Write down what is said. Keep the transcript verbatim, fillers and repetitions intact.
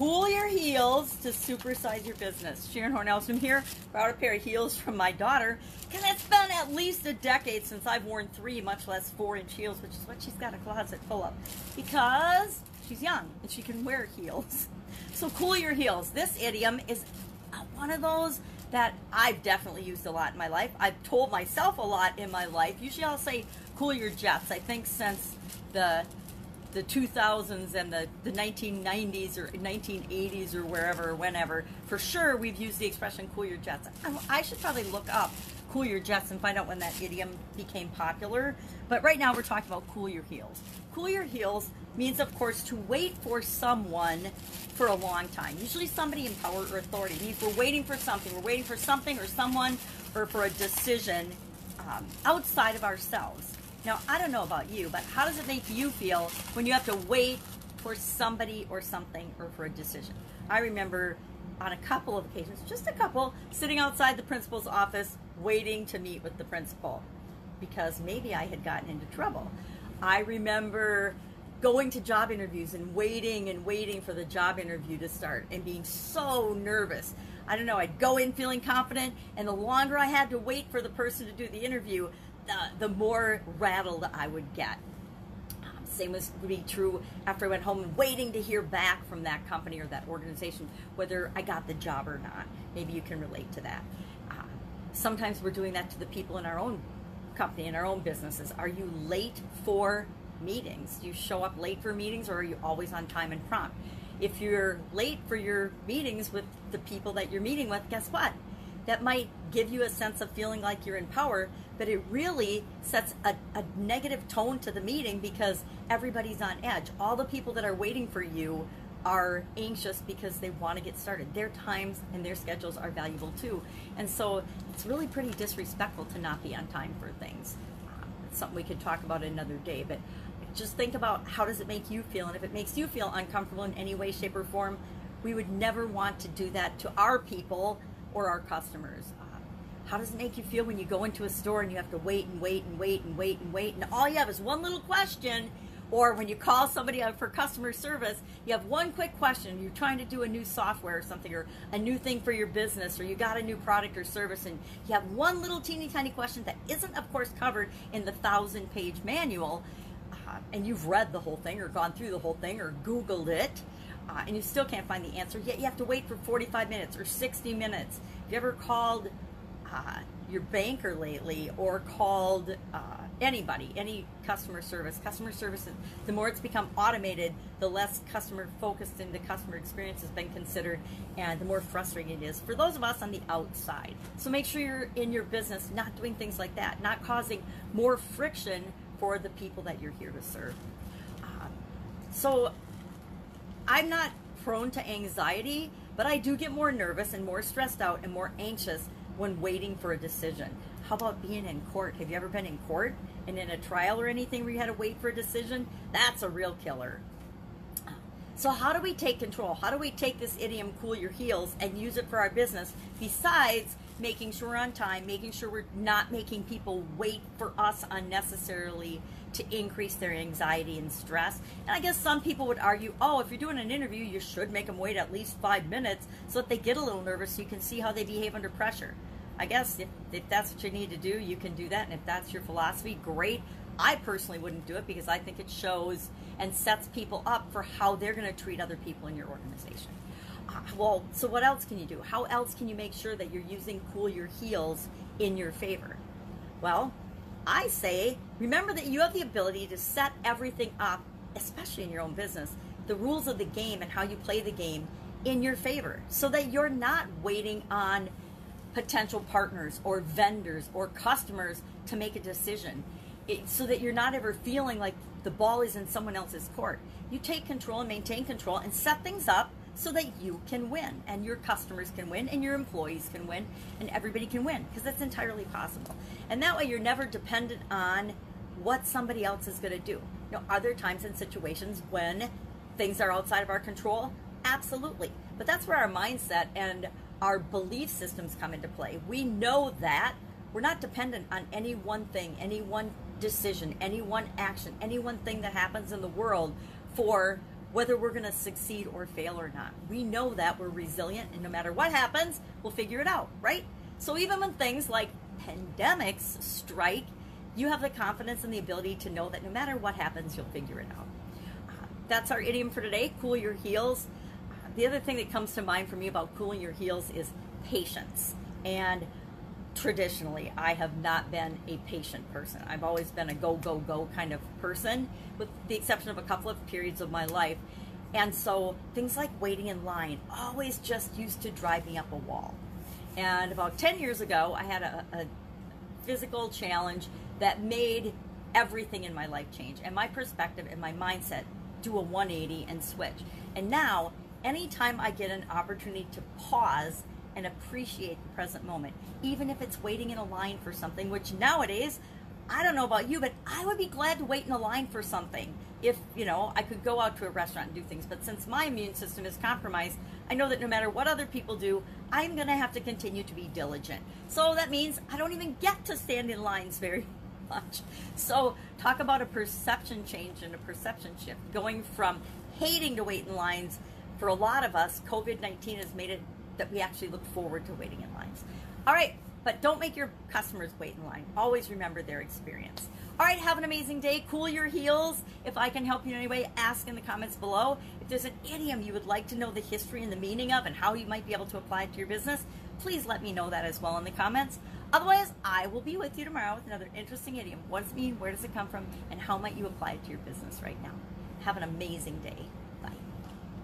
cool your heels to supersize your business. Sharon Hornelson here, brought a pair of heels from my daughter, because it's been at least a decade since I've worn three, much less four inch heels, which is what she's got a closet full of, because she's young and she can wear heels. So cool your heels. This idiom is one of those that I've definitely used a lot in my life. I've told myself a lot in my life. Usually I'll say cool your jets. I think since the the two thousands and the, the nineteen nineties or nineteen eighties or wherever, whenever, for sure we've used the expression cool your jets. I, I should probably look up cool your jets and find out when that idiom became popular. But right now we're talking about cool your heels. Cool your heels means, of course, to wait for someone for a long time. Usually somebody in power or authority. It means we're waiting for something. We're waiting for something or someone or for a decision um, outside of ourselves. Now, I don't know about you, but how does it make you feel when you have to wait for somebody or something or for a decision? I remember on a couple of occasions, just a couple, sitting outside the principal's office waiting to meet with the principal because maybe I had gotten into trouble. I remember going to job interviews and waiting and waiting for the job interview to start and being so nervous. I don't know, I'd go in feeling confident, and the longer I had to wait for the person to do the interview, the, the more rattled I would get. Um, same was would be true after I went home and waiting to hear back from that company or that organization, whether I got the job or not. Maybe you can relate to that. Uh, sometimes we're doing that to the people in our own company, in our own businesses. Are you late for meetings? Do you show up late for meetings, or are you always on time and prompt? If you're late for your meetings with the people that you're meeting with, guess what? That might give you a sense of feeling like you're in power, but it really sets a, a negative tone to the meeting because everybody's on edge. All the people that are waiting for you are anxious because they want to get started. Their times and their schedules are valuable too. And so it's really pretty disrespectful to not be on time for things. It's something we could talk about another day, but just think about how does it make you feel, and if it makes you feel uncomfortable in any way, shape, or form, we would never want to do that to our people or our customers. Uh, how does it make you feel when you go into a store and you have to wait and wait and wait and wait and wait, and all you have is one little question? Or when you call somebody up for customer service, you have one quick question. You're trying to do a new software or something, or a new thing for your business, or you got a new product or service, and you have one little teeny tiny question that isn't, of course, covered in the thousand page manual. Uh, and you've read the whole thing or gone through the whole thing or Googled it, uh, and you still can't find the answer, yet you have to wait for forty-five minutes or sixty minutes. Have you ever called uh, your banker lately, or called uh, anybody, any customer service? Customer service, the more it's become automated, the less customer focused and the customer experience has been considered, and the more frustrating it is for those of us on the outside. So make sure you're in your business not doing things like that, not causing more friction for the people that you're here to serve. Um, so I'm not prone to anxiety, but I do get more nervous and more stressed out and more anxious when waiting for a decision. How about being in court? Have you ever been in court and in a trial or anything where you had to wait for a decision? That's a real killer. So how do we take control? How do we take this idiom, cool your heels, and use it for our business, besides making sure we're on time, making sure we're not making people wait for us unnecessarily to increase their anxiety and stress? And I guess some people would argue, oh, if you're doing an interview, you should make them wait at least five minutes so that they get a little nervous so you can see how they behave under pressure. I guess if, if that's what you need to do, you can do that, and if that's your philosophy, great. I personally wouldn't do it because I think it shows and sets people up for how they're going to treat other people in your organization. Uh, well, so what else can you do? How else can you make sure that you're using cool your heels in your favor? Well, I say, remember that you have the ability to set everything up, especially in your own business, the rules of the game and how you play the game in your favor, so that you're not waiting on potential partners or vendors or customers to make a decision. It, so that you're not ever feeling like the ball is in someone else's court. You take control and maintain control and set things up so that you can win, and your customers can win, and your employees can win, and everybody can win, because that's entirely possible. And that way you're never dependent on what somebody else is going to do. You know, are there times and situations when things are outside of our control? Absolutely. But that's where our mindset and our belief systems come into play. We know that we're not dependent on any one thing, any one decision, any one action, any one thing that happens in the world for whether we're going to succeed or fail or not. We know that we're resilient, and no matter what happens, we'll figure it out, right? So even when things like pandemics strike, you have the confidence and the ability to know that no matter what happens, you'll figure it out. Uh, that's our idiom for today, cool your heels. Uh, the other thing that comes to mind for me about cooling your heels is patience. And traditionally, I have not been a patient person. I've always been a go, go, go kind of person, with the exception of a couple of periods of my life. And so things like waiting in line always just used to drive me up a wall. And about ten years ago, I had a, a physical challenge that made everything in my life change, and my perspective and my mindset do a one eighty and switch. And now, anytime I get an opportunity to pause and appreciate the present moment, even if it's waiting in a line for something, which nowadays, I don't know about you, but I would be glad to wait in a line for something if, you know, I could go out to a restaurant and do things. But since my immune system is compromised, I know that no matter what other people do, I'm gonna have to continue to be diligent. So that means I don't even get to stand in lines very much. So talk about a perception change and a perception shift, going from hating to wait in lines. For a lot of us, COVID nineteen has made it that we actually look forward to waiting in lines. All right, but don't make your customers wait in line. Always remember their experience. All right, have an amazing day. Cool your heels. If I can help you in any way, ask in the comments below. If there's an idiom you would like to know the history and the meaning of and how you might be able to apply it to your business, please let me know that as well in the comments. Otherwise, I will be with you tomorrow with another interesting idiom. What does it mean? Where does it come from? And how might you apply it to your business right now? Have an amazing day.